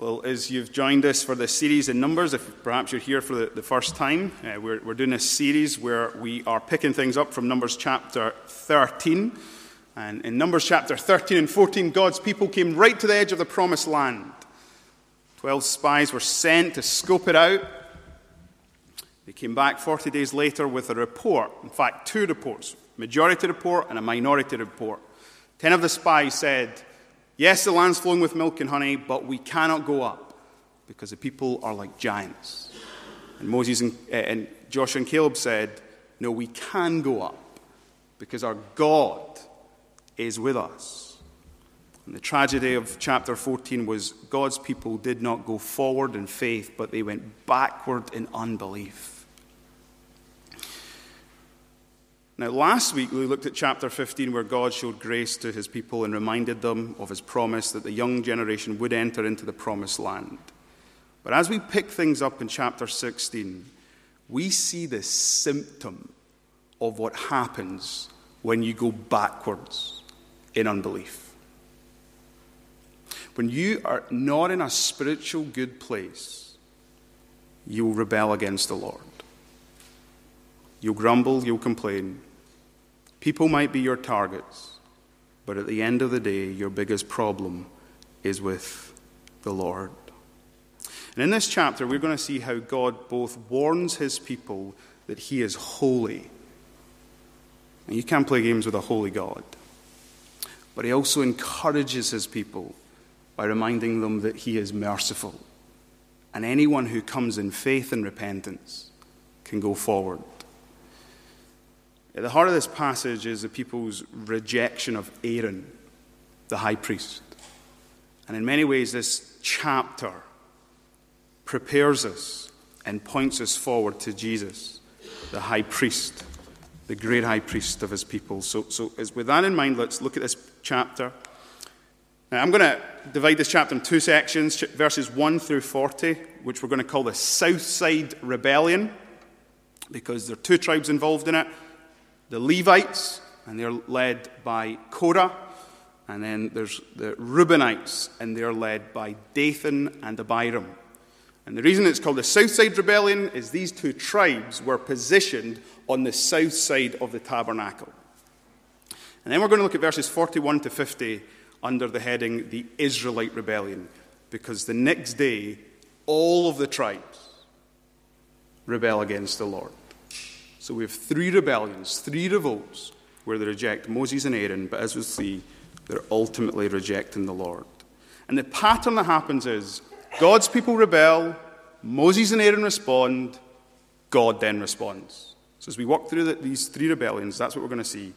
Well, as you've joined us for this series in Numbers, if perhaps you're here for the first time, we're doing this series where we are picking things up from Numbers chapter 13. And in Numbers chapter 13 and 14, God's people came right to the edge of the promised land. 12 spies were sent to scope it out. They came back 40 days later with a report. In fact, two reports, a majority report and a minority report. 10 of the spies said, "Yes, the land's flowing with milk and honey, but we cannot go up because the people are like giants." And Moses and Joshua and Caleb said, "No, we can go up because our God is with us." And the tragedy of chapter 14 was God's people did not go forward in faith, but they went backward in unbelief. Now, last week, we looked at chapter 15, where God showed grace to his people and reminded them of his promise that the young generation would enter into the promised land. But as we pick things up in chapter 16, we see the symptom of what happens when you go backwards in unbelief. When you are not in a spiritual good place, you will rebel against the Lord. You'll grumble, you'll complain. People might be your targets, but at the end of the day, your biggest problem is with the Lord. And in this chapter, we're going to see how God both warns his people that he is holy. And you can't play games with a holy God. But he also encourages his people by reminding them that he is merciful. And anyone who comes in faith and repentance can go forward. At the heart of this passage is the people's rejection of Aaron, the high priest. And in many ways, this chapter prepares us and points us forward to Jesus, the high priest, the great high priest of his people. So as with that in mind, let's look at this chapter. Now, I'm going to divide this chapter in two sections, verses 1 through 40, which we're going to call the South Side Rebellion, because there are two tribes involved in it. The Levites, and they're led by Korah. And then there's the Reubenites, and they're led by Dathan and Abiram. And the reason it's called the South Side Rebellion is these two tribes were positioned on the south side of the tabernacle. And then we're going to look at verses 41 to 50 under the heading, the Israelite Rebellion, because the next day, all of the tribes rebel against the Lord. So we have three rebellions, three revolts, where they reject Moses and Aaron, but as we'll see, they're ultimately rejecting the Lord. And the pattern that happens is God's people rebel, Moses and Aaron respond, God then responds. So as we walk through these three rebellions, that's what we're going to see.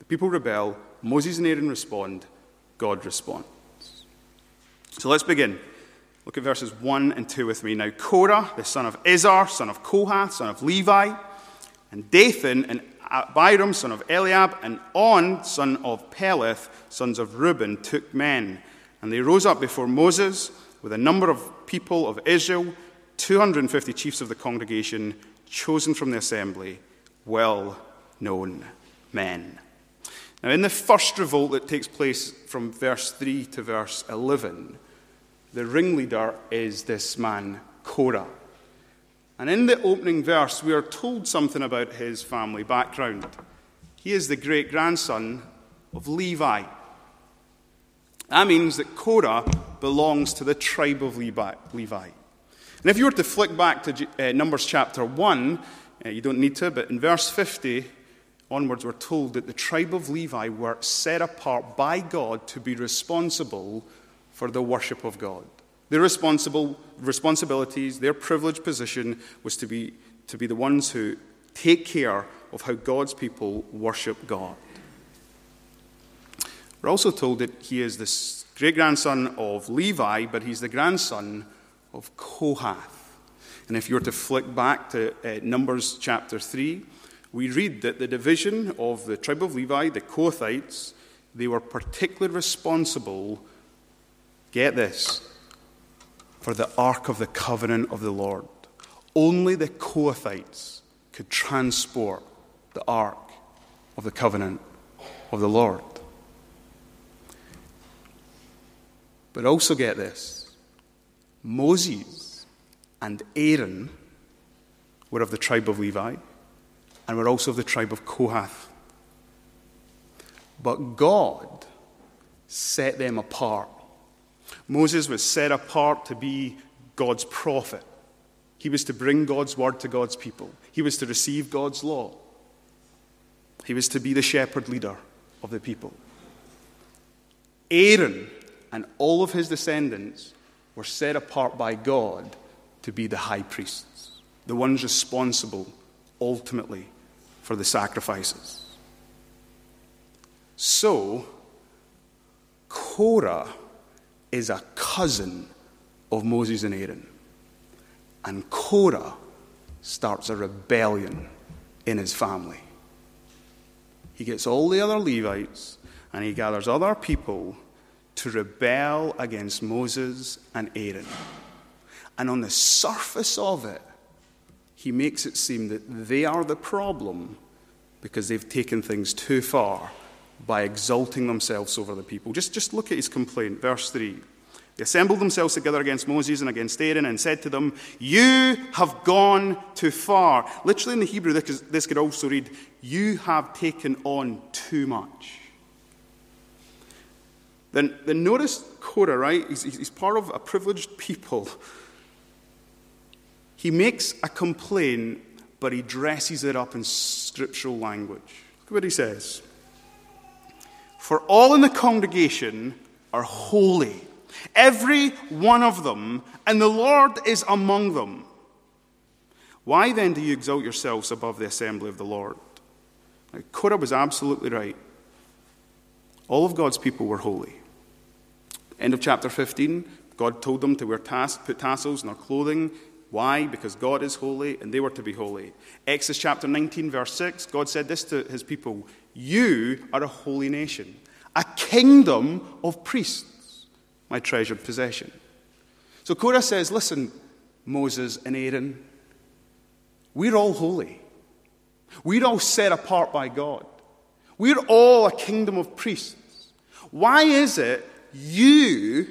The people rebel, Moses and Aaron respond, God responds. So let's begin. Look at verses 1 and 2 with me. Now Korah, the son of Izhar, son of Kohath, son of Levi, and Dathan and Abiram, son of Eliab, and On, son of Peleth, sons of Reuben, took men. And they rose up before Moses with a number of people of Israel, 250 chiefs of the congregation, chosen from the assembly, well-known men. Now, in the first revolt that takes place from verse 3 to verse 11, the ringleader is this man, Korah. And in the opening verse, we are told something about his family background. He is the great-grandson of Levi. That means that Korah belongs to the tribe of Levi. And if you were to flick back to Numbers chapter 1, you don't need to, but in verse 50 onwards, we're told that the tribe of Levi were set apart by God to be responsible for the worship of God. Their responsibilities, their privileged position was to be the ones who take care of how God's people worship God. We're also told that he is the great-grandson of Levi, but he's the grandson of Kohath. And if you were to flick back to Numbers chapter 3, we read that the division of the tribe of Levi, the Kohathites, they were particularly responsible, get this, for the Ark of the Covenant of the Lord. Only the Kohathites could transport the Ark of the Covenant of the Lord. But also get this, Moses and Aaron were of the tribe of Levi and were also of the tribe of Kohath. But God set them apart. Moses was set apart to be God's prophet. He was to bring God's word to God's people. He was to receive God's law. He was to be the shepherd leader of the people. Aaron and all of his descendants were set apart by God to be the high priests, the ones responsible ultimately for the sacrifices. So, Korah is a cousin of Moses and Aaron. And Korah starts a rebellion in his family. He gets all the other Levites and he gathers other people to rebel against Moses and Aaron. And on the surface of it, he makes it seem that they are the problem because they've taken things too far by exalting themselves over the people. Just look at his complaint, verse 3. They assembled themselves together against Moses and against Aaron and said to them, "You have gone too far." Literally in the Hebrew, this could also read, "You have taken on too much." Then notice Korah, right? He's part of a privileged people. He makes a complaint, but he dresses it up in scriptural language. Look what he says. "For all in the congregation are holy, every one of them, and the Lord is among them. Why then do you exalt yourselves above the assembly of the Lord?" Now, Korah was absolutely right. All of God's people were holy. End of chapter 15, God told them to wear put tassels in their clothing. Why? Because God is holy, and they were to be holy. Exodus chapter 19, verse 6, God said this to his people, "You are a holy nation, a kingdom of priests, my treasured possession." So Korah says, "Listen, Moses and Aaron, we're all holy. We're all set apart by God. We're all a kingdom of priests. Why is it you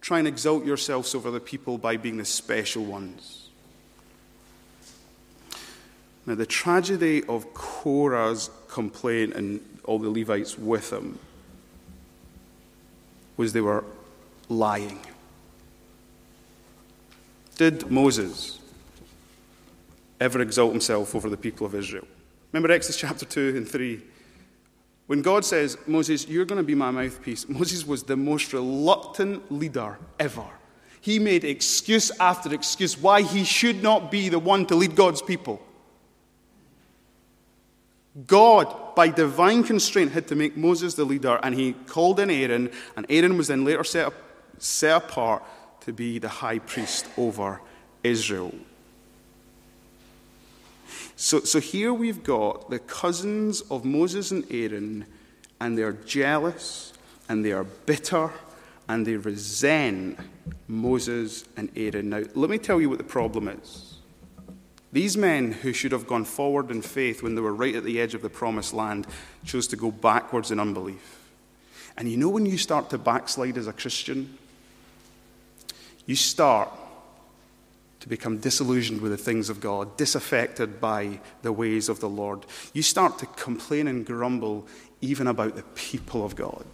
try and exalt yourselves over the people by being the special ones?" Now, the tragedy of Korah's complaint and all the Levites with him was they were lying. Did Moses ever exalt himself over the people of Israel? Remember Exodus chapter 2 and 3. When God says, "Moses, you're going to be my mouthpiece," Moses was the most reluctant leader ever. He made excuse after excuse why he should not be the one to lead God's people. God, by divine constraint, had to make Moses the leader, and he called in Aaron, and Aaron was then later set apart to be the high priest over Israel. So here we've got the cousins of Moses and Aaron, and they're jealous, and they are bitter, and they resent Moses and Aaron. Now, let me tell you what the problem is. These men who should have gone forward in faith when they were right at the edge of the promised land chose to go backwards in unbelief. And you know when you start to backslide as a Christian? You start to become disillusioned with the things of God, disaffected by the ways of the Lord. You start to complain and grumble even about the people of God.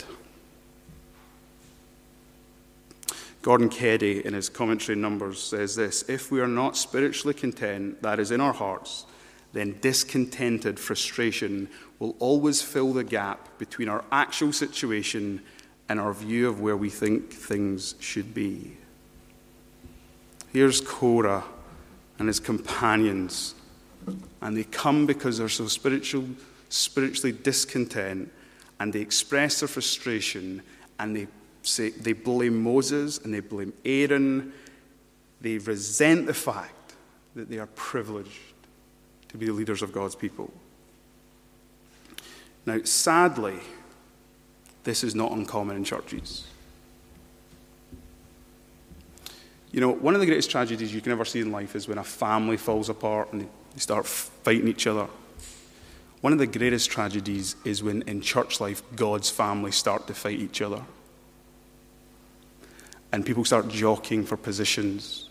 Gordon Keddie, in his commentary on Numbers, says this: "If we are not spiritually content, that is in our hearts, then discontented frustration will always fill the gap between our actual situation and our view of where we think things should be." Here's Korah and his companions, and they come because they're so spiritually discontent, and they express their frustration, and they blame Moses and they blame Aaron. They resent the fact that they are privileged to be the leaders of God's people. Now, sadly, this is not uncommon in churches. You know, one of the greatest tragedies you can ever see in life is when a family falls apart and they start fighting each other. One of the greatest tragedies is when in church life, God's family start to fight each other. and people start jockeying for positions,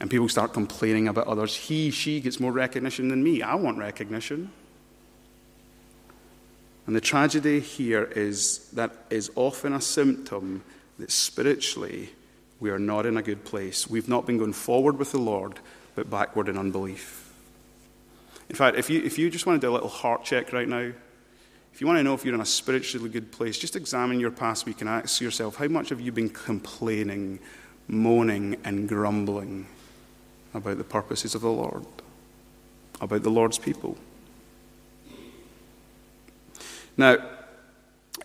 and people start complaining about others. He, she gets more recognition than me. I want recognition. And the tragedy here is that is often a symptom that spiritually we are not in a good place. We've not been going forward with the Lord, but backward in unbelief. In fact, if you just want to do a little heart check right now, if you want to know if you're in a spiritually good place, just examine your past week and ask yourself, how much have you been complaining, moaning, and grumbling about the purposes of the Lord, about the Lord's people? Now,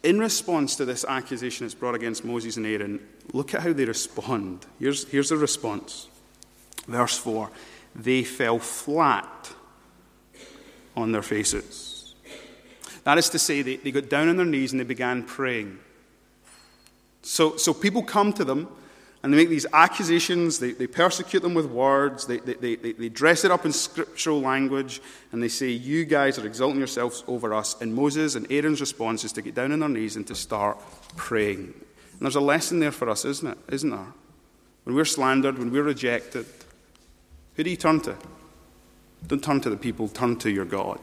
in response to this accusation that's brought against Moses and Aaron, look at how they respond. Here's the response. Verse 4, they fell flat on their faces. That is to say, they got down on their knees and they began praying. So people come to them and they make these accusations, they persecute them with words, they dress it up in scriptural language, and they say, you guys are exalting yourselves over us. And Moses and Aaron's response is to get down on their knees and to start praying. And there's a lesson there for us, isn't it? Isn't there? When we're slandered, when we're rejected, who do you turn to? Don't turn to the people, turn to your God.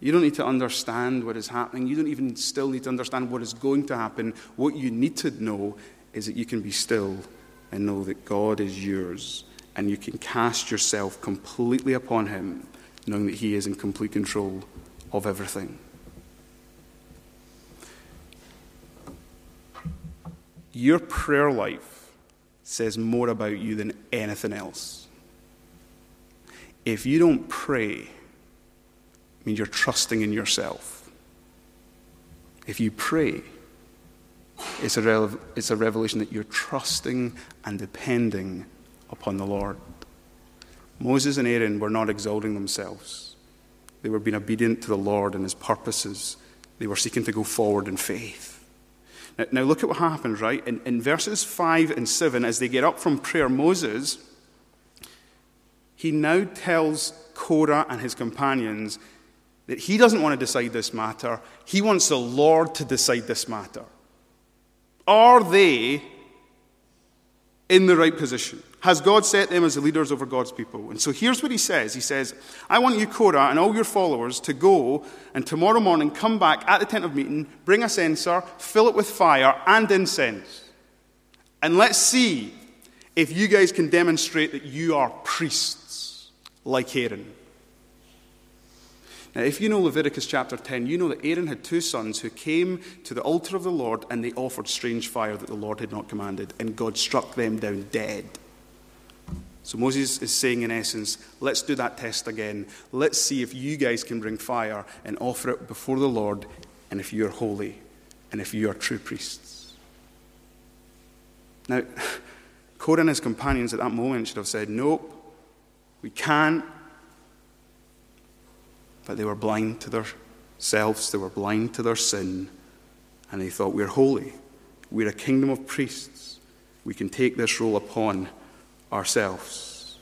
You don't need to understand what is happening. You don't even still need to understand what is going to happen. What you need to know is that you can be still and know that God is yours, and you can cast yourself completely upon him, knowing that he is in complete control of everything. Your prayer life says more about you than anything else. If you don't pray, it means you're trusting in yourself. If you pray, it's a revelation that you're trusting and depending upon the Lord. Moses and Aaron were not exalting themselves. They were being obedient to the Lord and his purposes. They were seeking to go forward in faith. Now look at what happens, right? In verses 5 and 7, as they get up from prayer, Moses, he now tells Korah and his companions that he doesn't want to decide this matter. He wants the Lord to decide this matter. Are they in the right position? Has God set them as the leaders over God's people? And so here's what he says. He says, I want you, Korah, and all your followers to go and tomorrow morning come back at the tent of meeting, bring a censer, fill it with fire and incense. And let's see if you guys can demonstrate that you are priests like Aaron. Now, if you know Leviticus chapter 10, you know that Aaron had two sons who came to the altar of the Lord and they offered strange fire that the Lord had not commanded, and God struck them down dead. So Moses is saying, in essence, let's do that test again. Let's see if you guys can bring fire and offer it before the Lord, and if you are holy, and if you are true priests. Now, Korah and his companions at that moment should have said, nope, we can't. But they were blind to themselves, they were blind to their sin, and they thought, we're holy, we're a kingdom of priests, we can take this role upon ourselves.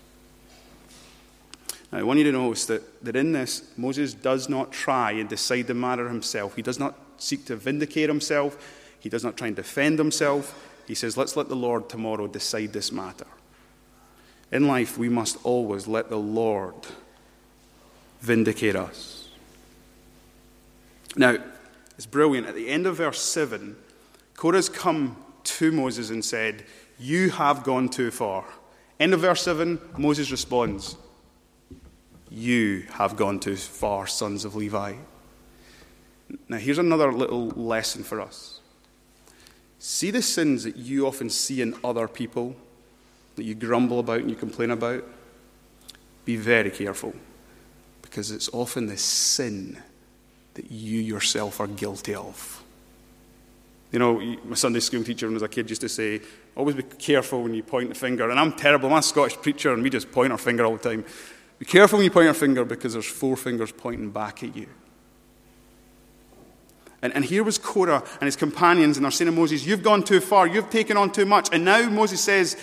Now, I want you to notice that in this, Moses does not try and decide the matter himself. He does not seek to vindicate himself. He does not try and defend himself. He says, let's let the Lord tomorrow decide this matter. In life, we must always let the Lord vindicate us. Now, it's brilliant. At the end of verse 7, Korah's come to Moses and said, you have gone too far. End of verse 7, Moses responds, you have gone too far, sons of Levi. Now, here's another little lesson for us. See the sins that you often see in other people, that you grumble about and you complain about? Be very careful. Because it's often the sin that you yourself are guilty of. You know, my Sunday school teacher when I was a kid used to say, always be careful when you point the finger. And I'm terrible. I'm a Scottish preacher, and we just point our finger all the time. Be careful when you point your finger because there's four fingers pointing back at you. And here was Korah and his companions, and they're saying to Moses, you've gone too far. You've taken on too much. And now Moses says,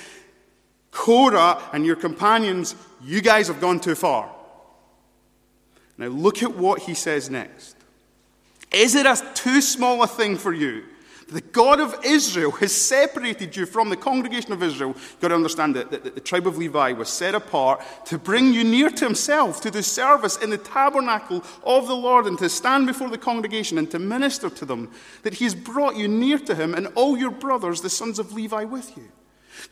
Korah and your companions, you guys have gone too far. Now look at what he says next. Is it too small a thing for you The God of Israel has separated you from the congregation of Israel. You've got to understand that the tribe of Levi was set apart to bring you near to himself, to do service in the tabernacle of the Lord and to stand before the congregation and to minister to them. That he has brought you near to him and all your brothers, the sons of Levi, with you.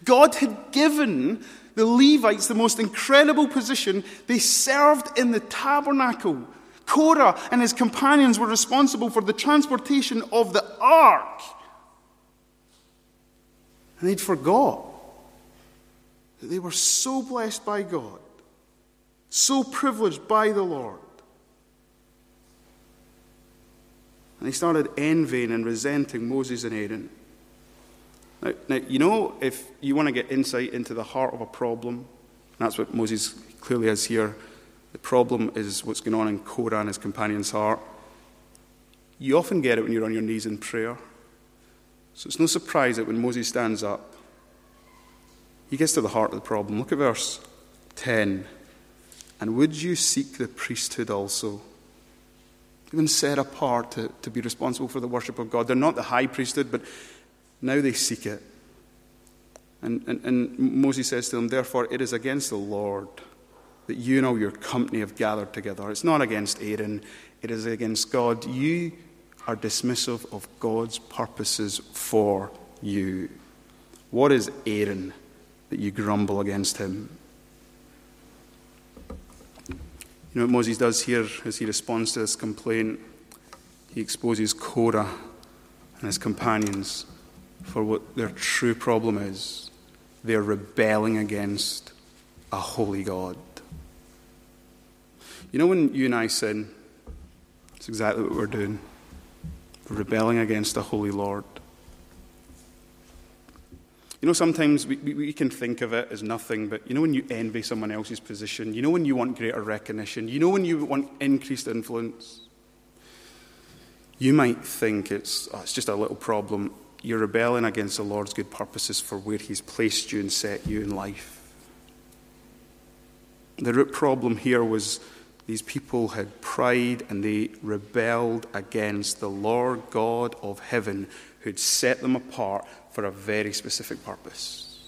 God had given the Levites the most incredible position. They served in the tabernacle. Korah and his companions were responsible for the transportation of the ark. And they'd forgot that they were so blessed by God, so privileged by the Lord. And they started envying and resenting Moses and Aaron. Now, you know, if you want to get insight into the heart of a problem, and that's what Moses clearly has here, the problem is what's going on in Korah and his companion's heart. You often get it when you're on your knees in prayer. So it's no surprise that when Moses stands up, he gets to the heart of the problem. Look at verse 10. And would you seek the priesthood also? They've been set apart to be responsible for the worship of God. They're not the high priesthood, but now they seek it. And Moses says to them, therefore it is against the Lord that you and all your company have gathered together. It's not against Aaron, it is against God. You are dismissive of God's purposes for you. What is Aaron that you grumble against him? You know what Moses does here as he responds to this complaint? He exposes Korah and his companions for what their true problem is. They're rebelling against a holy God. You know, when you and I sin, it's exactly what we're doing. We're rebelling against a holy Lord. You know, sometimes we can think of it as nothing, but you know when you envy someone else's position, you know when you want greater recognition, you know when you want increased influence, you might think it's just a little problem. You're rebelling against the Lord's good purposes for where he's placed you and set you in life. The root problem here was these people had pride and they rebelled against the Lord God of heaven who'd set them apart for a very specific purpose.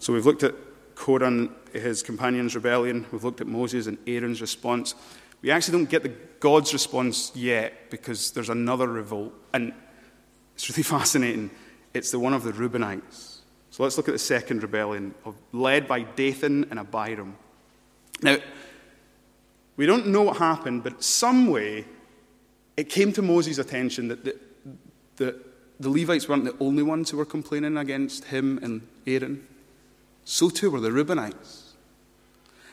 So we've looked at Korah and his companions' rebellion. We've looked at Moses and Aaron's response. We actually don't get the God's response yet because there's another revolt. And it's really fascinating. It's the one of the Reubenites. So let's look at the second rebellion led by Dathan and Abiram. Now, we don't know what happened, but some way it came to Moses' attention that the Levites weren't the only ones who were complaining against him and Aaron. So too were the Reubenites.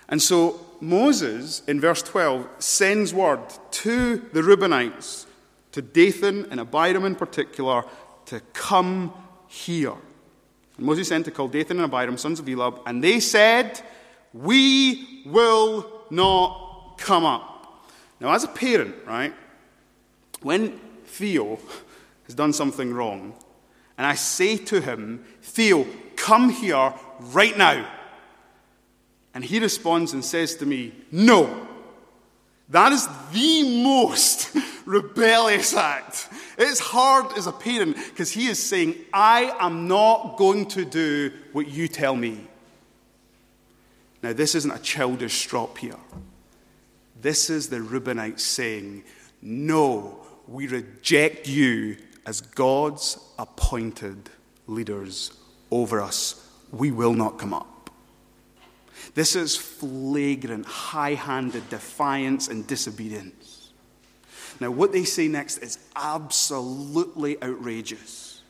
And so Moses, in verse 12, sends word to the Reubenites, to Dathan and Abiram in particular, to come here. And Moses sent to call Dathan and Abiram, sons of Eliab, and they said, "We will not come up." Now, as a parent, right, when Theo has done something wrong, and I say to him, "Theo, come here right now," and he responds and says to me, "No," that is the most rebellious act. It's hard as a parent because he is saying, "I am not going to do what you tell me." Now, this isn't a childish strop here. This is the Reubenites saying, "No, we reject you as God's appointed leaders over us. We will not come up." This is flagrant, high-handed defiance and disobedience. Now, what they say next is absolutely outrageous.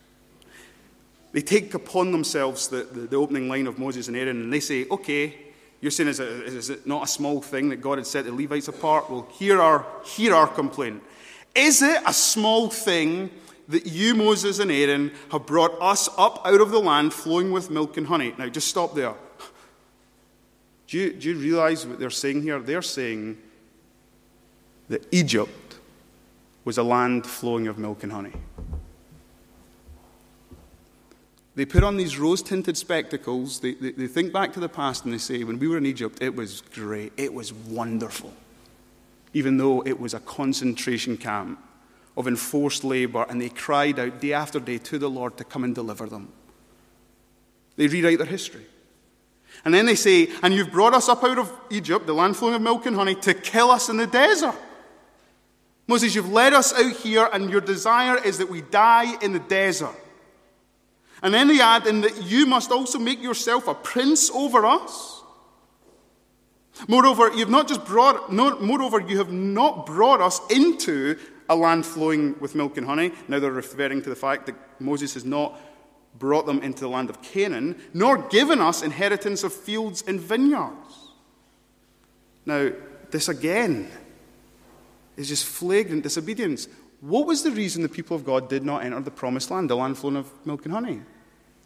They take upon themselves the opening line of Moses and Aaron, and they say, "Okay, you're saying, is it not a small thing that God had set the Levites apart? Well, hear our complaint. Is it a small thing that you, Moses and Aaron, have brought us up out of the land flowing with milk and honey?" Now, just stop there. Do you realize what they're saying here? They're saying that Egypt was a land flowing of milk and honey. They put on these rose-tinted spectacles, they think back to the past and they say, when we were in Egypt, it was great, it was wonderful, even though it was a concentration camp of enforced labor, and they cried out day after day to the Lord to come and deliver them. They rewrite their history. And then they say, and you've brought us up out of Egypt, the land flowing with milk and honey, to kill us in the desert. Moses, you've led us out here, and your desire is that we die in the desert. And then they add in that you must also make yourself a prince over us. Moreover, you have not brought us into a land flowing with milk and honey. Now they're referring to the fact that Moses has not brought them into the land of Canaan, nor given us inheritance of fields and vineyards. Now, this again is just flagrant disobedience. What was the reason the people of God did not enter the promised land, the land flowing with milk and honey?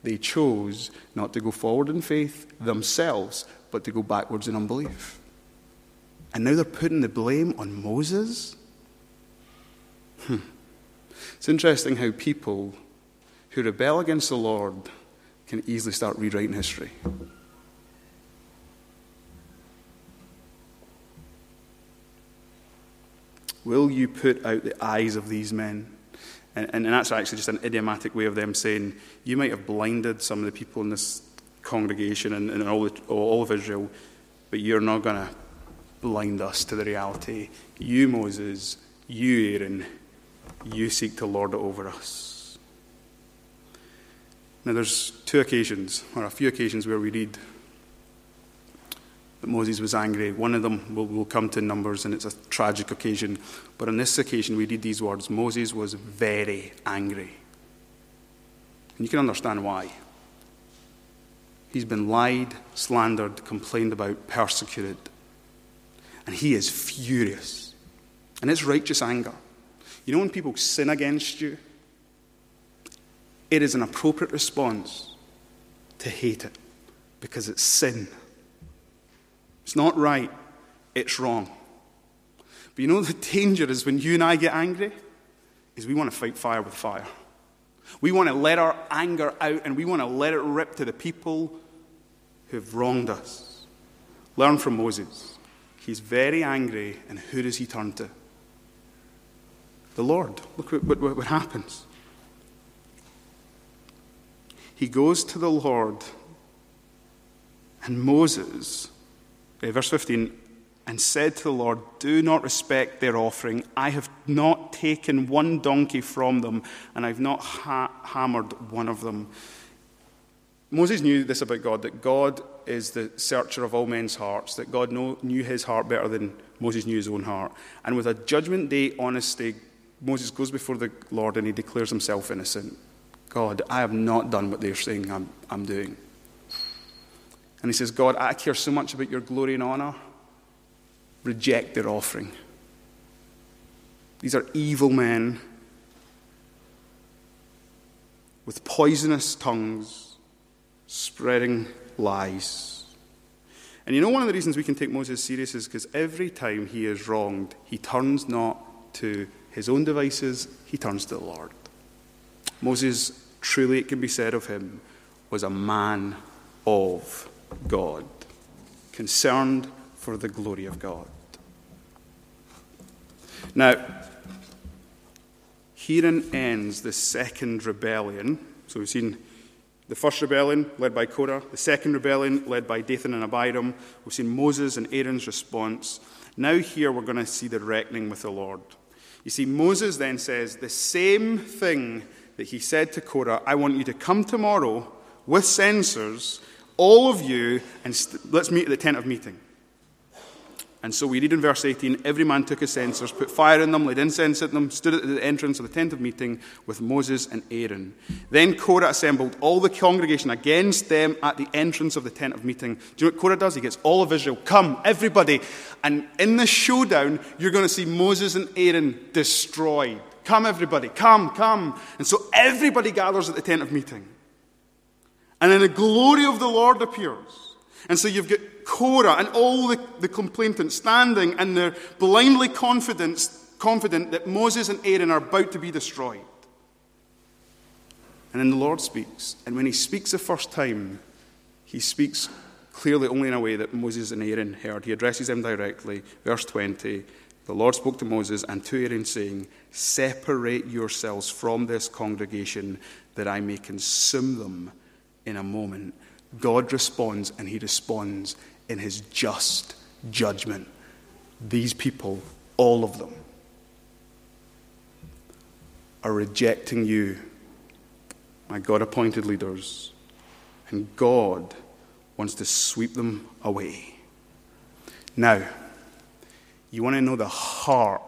They chose not to go forward in faith themselves, but to go backwards in unbelief. And now they're putting the blame on Moses? It's interesting how people who rebel against the Lord can easily start rewriting history. Will you put out the eyes of these men? And that's actually just an idiomatic way of them saying, you might have blinded some of the people in this congregation and all of Israel, but you're not going to blind us to the reality. You, Moses, you, Aaron, you seek to lord it over us. Now, there's a few occasions where we read that Moses was angry. One of them we'll come to in Numbers, and it's a tragic occasion. But on this occasion, we read these words: Moses was very angry. And you can understand why. He's been lied, slandered, complained about, persecuted. And he is furious. And it's righteous anger. You know when people sin against you? It is an appropriate response to hate it, because it's sin. It's not right. It's wrong. But you know the danger is when you and I get angry, is we want to fight fire with fire. We want to let our anger out, and we want to let it rip to the people who've wronged us. Learn from Moses. He's very angry, and who does he turn to? The Lord. Look what happens. He goes to the Lord, and Moses, verse 15, and said to the Lord, do not respect their offering. I have not taken one donkey from them, and I've not hammered one of them. Moses knew this about God, that God is the searcher of all men's hearts, that God knew his heart better than Moses knew his own heart. And with a judgment day honesty, Moses goes before the Lord and he declares himself innocent. God, I have not done what they're saying I'm doing. And he says, God, I care so much about your glory and honor. Reject their offering. These are evil men with poisonous tongues, spreading lies. And you know one of the reasons we can take Moses serious is because every time he is wronged, he turns not to his own devices, he turns to the Lord. Moses, truly it can be said of him, was a man of God, concerned for the glory of God. Now, herein ends the second rebellion. So we've seen the first rebellion led by Korah, the second rebellion led by Dathan and Abiram. We've seen Moses and Aaron's response. Now here we're going to see the reckoning with the Lord. You see, Moses then says the same thing that he said to Korah, I want you to come tomorrow with censers, all of you, and let's meet at the tent of meeting. And so we read in verse 18, every man took his censers, put fire in them, laid incense at them, stood at the entrance of the tent of meeting with Moses and Aaron. Then Korah assembled all the congregation against them at the entrance of the tent of meeting. Do you know what Korah does? He gets all of Israel. Come, everybody. And in the showdown, you're going to see Moses and Aaron destroyed. Come, everybody. Come, come. And so everybody gathers at the tent of meeting. And then the glory of the Lord appears. And so you've got Korah and all the complainants standing, and they're blindly confident that Moses and Aaron are about to be destroyed. And then the Lord speaks. And when he speaks the first time, he speaks clearly only in a way that Moses and Aaron heard. He addresses them directly. Verse 20, The Lord spoke to Moses and to Aaron, saying, "Separate yourselves from this congregation, that I may consume them in a moment." God responds, and he responds in his just judgment. These people, all of them, are rejecting you, my God-appointed leaders, and God wants to sweep them away. Now, you want to know the heart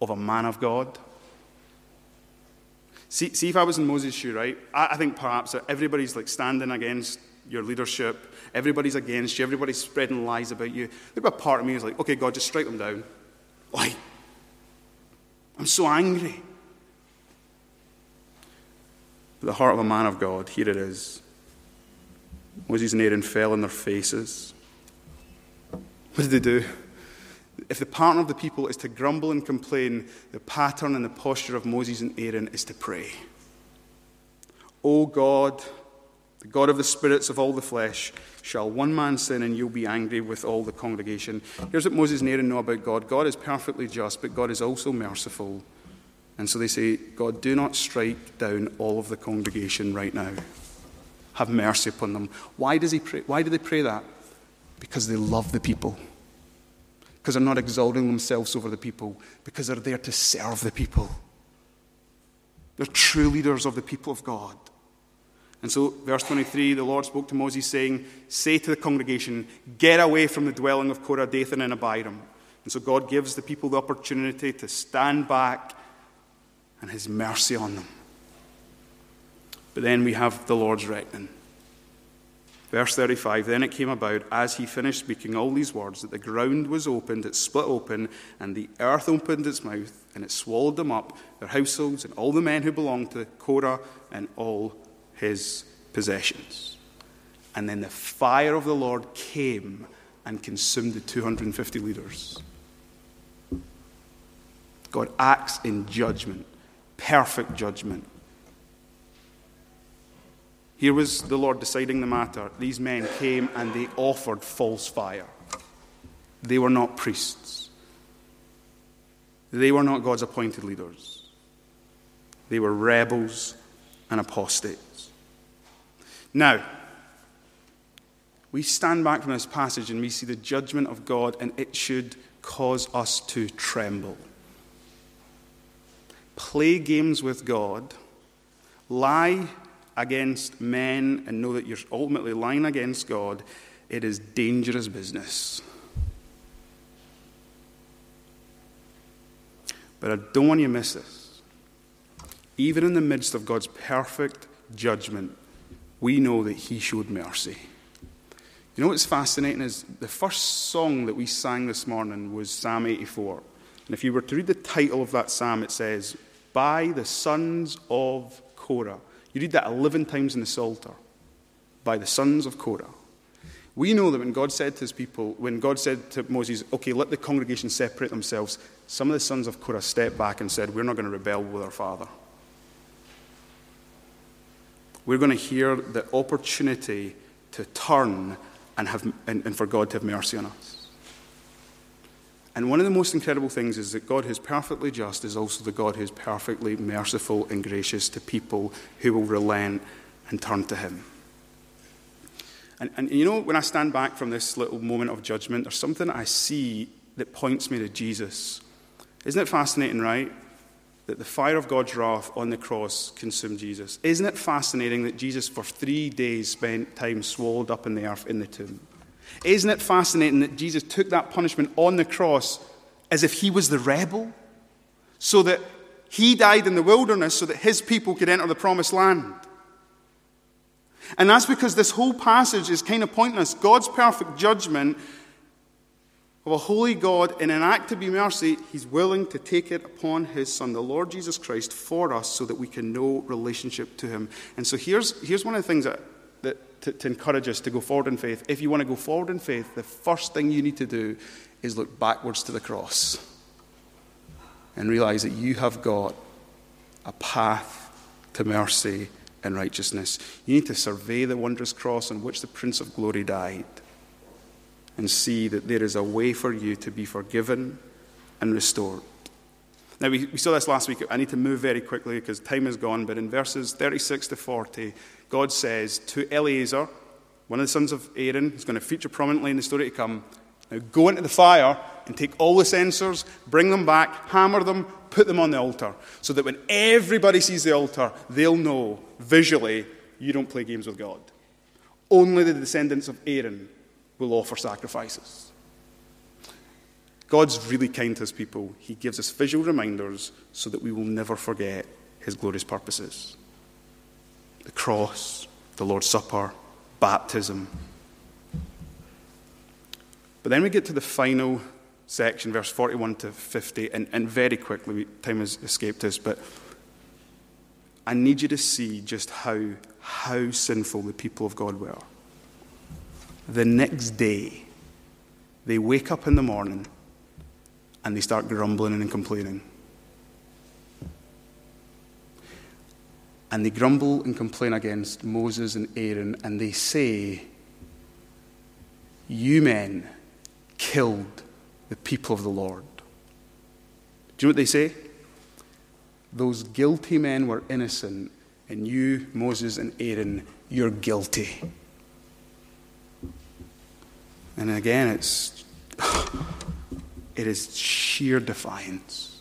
of a man of God? See if I was in Moses' shoe, right? I think perhaps everybody's like standing against your leadership. Everybody's against you. Everybody's spreading lies about you. There'd be a part of me is like, okay, God, just strike them down. Why? I'm so angry. But the heart of a man of God, here it is. Moses and Aaron fell on their faces. What did they do? If the pattern of the people is to grumble and complain, the pattern and the posture of Moses and Aaron is to pray. O God, the God of the spirits of all the flesh, shall one man sin and you'll be angry with all the congregation? Here's what Moses and Aaron know about God. God is perfectly just, but God is also merciful. And so they say, God, do not strike down all of the congregation right now. Have mercy upon them. Why does he pray? Why do they pray that? Because they love the people. Because they're not exalting themselves over the people, because they're there to serve the people. They're true leaders of the people of God. And so, verse 23, the Lord spoke to Moses, saying, "Say to the congregation, get away from the dwelling of Korah, Dathan, and Abiram." And so God gives the people the opportunity to stand back and his mercy on them. But then we have the Lord's reckoning. Verse 35, "Then it came about, as he finished speaking all these words, that the ground was opened, it split open, and the earth opened its mouth, and it swallowed them up, their households, and all the men who belonged to Korah, and all his possessions. And then the fire of the Lord came and consumed the 250 leaders." God acts in judgment, perfect judgment. Here was the Lord deciding the matter. These men came and they offered false fire. They were not priests. They were not God's appointed leaders. They were rebels and apostates. Now, we stand back from this passage and we see the judgment of God, and it should cause us to tremble. Play games with God, lie against men, and know that you're ultimately lying against God. It is dangerous business. But I don't want you to miss this. Even in the midst of God's perfect judgment, we know that he showed mercy. You know what's fascinating is the first song that we sang this morning was Psalm 84. And if you were to read the title of that psalm, it says, "By the sons of Korah." You read that 11 times in the Psalter. By the sons of Korah. We know that when God said to his people, when God said to Moses, okay, let the congregation separate themselves, some of the sons of Korah stepped back and said, we're not going to rebel with our father. We're going to hear the opportunity to turn and for God to have mercy on us. And one of the most incredible things is that God who is perfectly just is also the God who is perfectly merciful and gracious to people who will relent and turn to him. And you know, when I stand back from this little moment of judgment, there's something I see that points me to Jesus. Isn't it fascinating, right? That the fire of God's wrath on the cross consumed Jesus. Isn't it fascinating that Jesus for 3 days spent time swallowed up in the earth in the tomb? Isn't it fascinating that Jesus took that punishment on the cross as if he was the rebel? So that he died in the wilderness so that his people could enter the promised land. And that's because this whole passage is kind of pointless. God's perfect judgment of a holy God, in an act to be mercy, he's willing to take it upon his son, the Lord Jesus Christ, for us so that we can know relationship to him. And so here's one of the things to encourage us to go forward in faith. If you want to go forward in faith, the first thing you need to do is look backwards to the cross and realize that you have got a path to mercy and righteousness. You need to survey the wondrous cross on which the Prince of Glory died and see that there is a way for you to be forgiven and restored. Now, we saw this last week. I need to move very quickly because time is gone. But in verses 36 to 40, God says to Eleazar, one of the sons of Aaron, who's going to feature prominently in the story to come, now go into the fire and take all the censers, bring them back, hammer them, put them on the altar, so that when everybody sees the altar, they'll know visually you don't play games with God. Only the descendants of Aaron will offer sacrifices. God's really kind to his people. He gives us visual reminders so that we will never forget his glorious purposes. The cross, the Lord's Supper, baptism. But then we get to the final section, verse 41 to 50, and very quickly, time has escaped us, but I need you to see just how sinful the people of God were. The next day, they wake up in the morning, and they start grumbling and complaining. And they grumble and complain against Moses and Aaron, and they say, you men killed the people of the Lord. Do you know what they say? Those guilty men were innocent, and you, Moses and Aaron, you're guilty. And again, it is sheer defiance.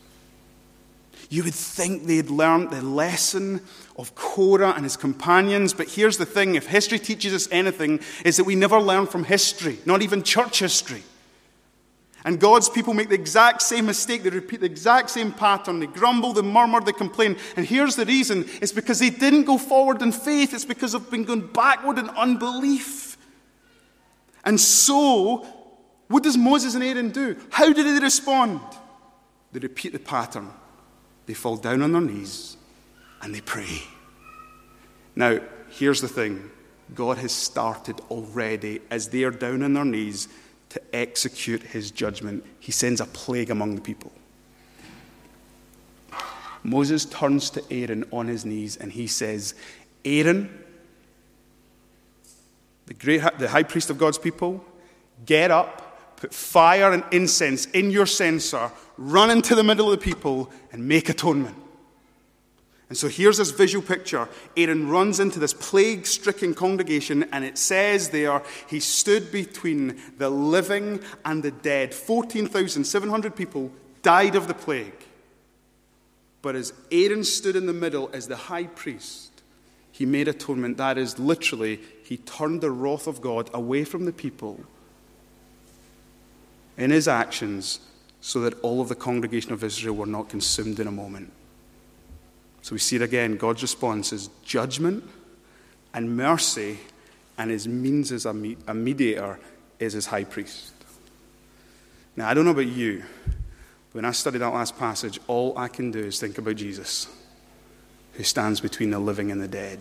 You would think they'd learned the lesson of Korah and his companions, but here's the thing, if history teaches us anything, is that we never learn from history, not even church history. And God's people make the exact same mistake, they repeat the exact same pattern, they grumble, they murmur, they complain, and here's the reason, it's because they didn't go forward in faith, it's because they've been going backward in unbelief. And so, what does Moses and Aaron do? How do they respond? They repeat the pattern. They fall down on their knees and they pray. Now, here's the thing. God has started already, as they are down on their knees, to execute his judgment. He sends a plague among the people. Moses turns to Aaron on his knees and he says, Aaron, the high priest of God's people, get up. Put fire and incense in your censer, run into the middle of the people, and make atonement. And so here's this visual picture. Aaron runs into this plague-stricken congregation, and it says there, he stood between the living and the dead. 14,700 people died of the plague. But as Aaron stood in the middle as the high priest, he made atonement. That is, literally, he turned the wrath of God away from the people in his actions, so that all of the congregation of Israel were not consumed in a moment. So we see it again. God's response is judgment and mercy, and his means as a mediator is his high priest. Now, I don't know about you. When I study that last passage, all I can do is think about Jesus, who stands between the living and the dead.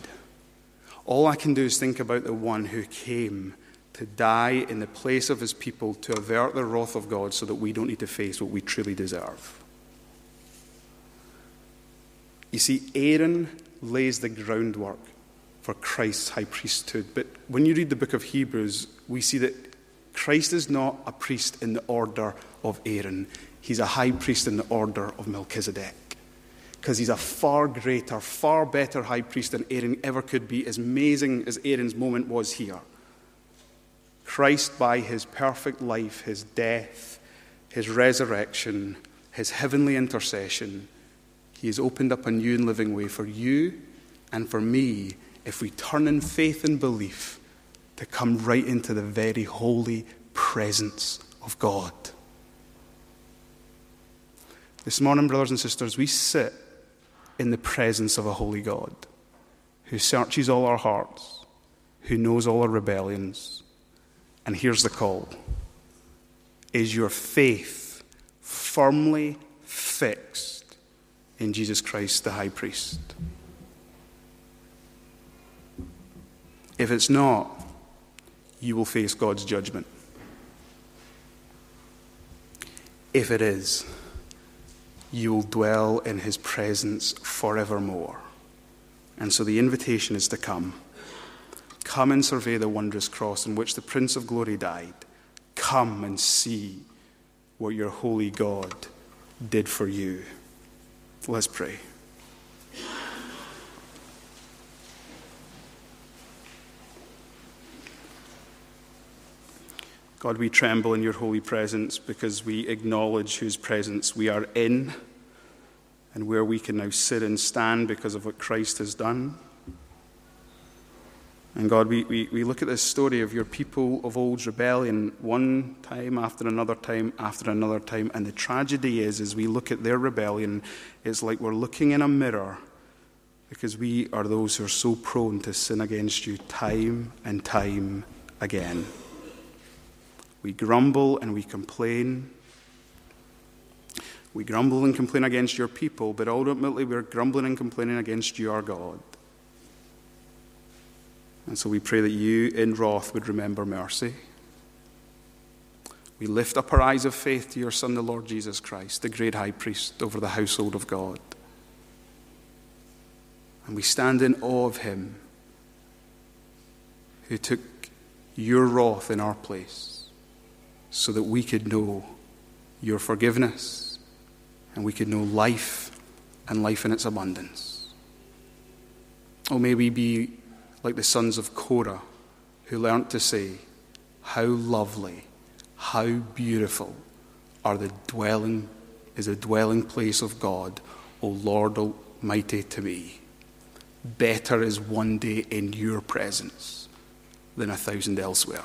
All I can do is think about the one who came to die in the place of his people to avert the wrath of God so that we don't need to face what we truly deserve. You see, Aaron lays the groundwork for Christ's high priesthood. But when you read the book of Hebrews, we see that Christ is not a priest in the order of Aaron. He's a high priest in the order of Melchizedek. Because he's a far greater, far better high priest than Aaron ever could be, as amazing as Aaron's moment was here. Christ, by his perfect life, his death, his resurrection, his heavenly intercession, he has opened up a new and living way for you and for me, if we turn in faith and belief, to come right into the very holy presence of God. This morning, brothers and sisters, we sit in the presence of a holy God who searches all our hearts, who knows all our rebellions. And here's the call. Is your faith firmly fixed in Jesus Christ, the high priest? If it's not, you will face God's judgment. If it is, you will dwell in his presence forevermore. And so the invitation is to come. Come and survey the wondrous cross in which the Prince of Glory died. Come and see what your holy God did for you. Let's pray. God, we tremble in your holy presence because we acknowledge whose presence we are in and where we can now sit and stand because of what Christ has done. And God, we look at this story of your people of old's rebellion one time after another time after another time. And the tragedy is, as we look at their rebellion, it's like we're looking in a mirror because we are those who are so prone to sin against you time and time again. We grumble and we complain. We grumble and complain against your people, but ultimately we're grumbling and complaining against your God. And so we pray that you, in wrath, would remember mercy. We lift up our eyes of faith to your Son, the Lord Jesus Christ, the great high priest over the household of God. And we stand in awe of him who took your wrath in our place, so that we could know your forgiveness and we could know life and life in its abundance. Oh, may we be like the sons of Korah who learnt to say, how lovely, how beautiful is the dwelling place of God, O Lord Almighty to me. Better is one day in your presence than 1,000 elsewhere.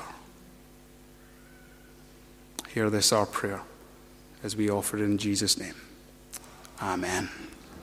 Hear this, our prayer, as we offer it in Jesus' name. Amen.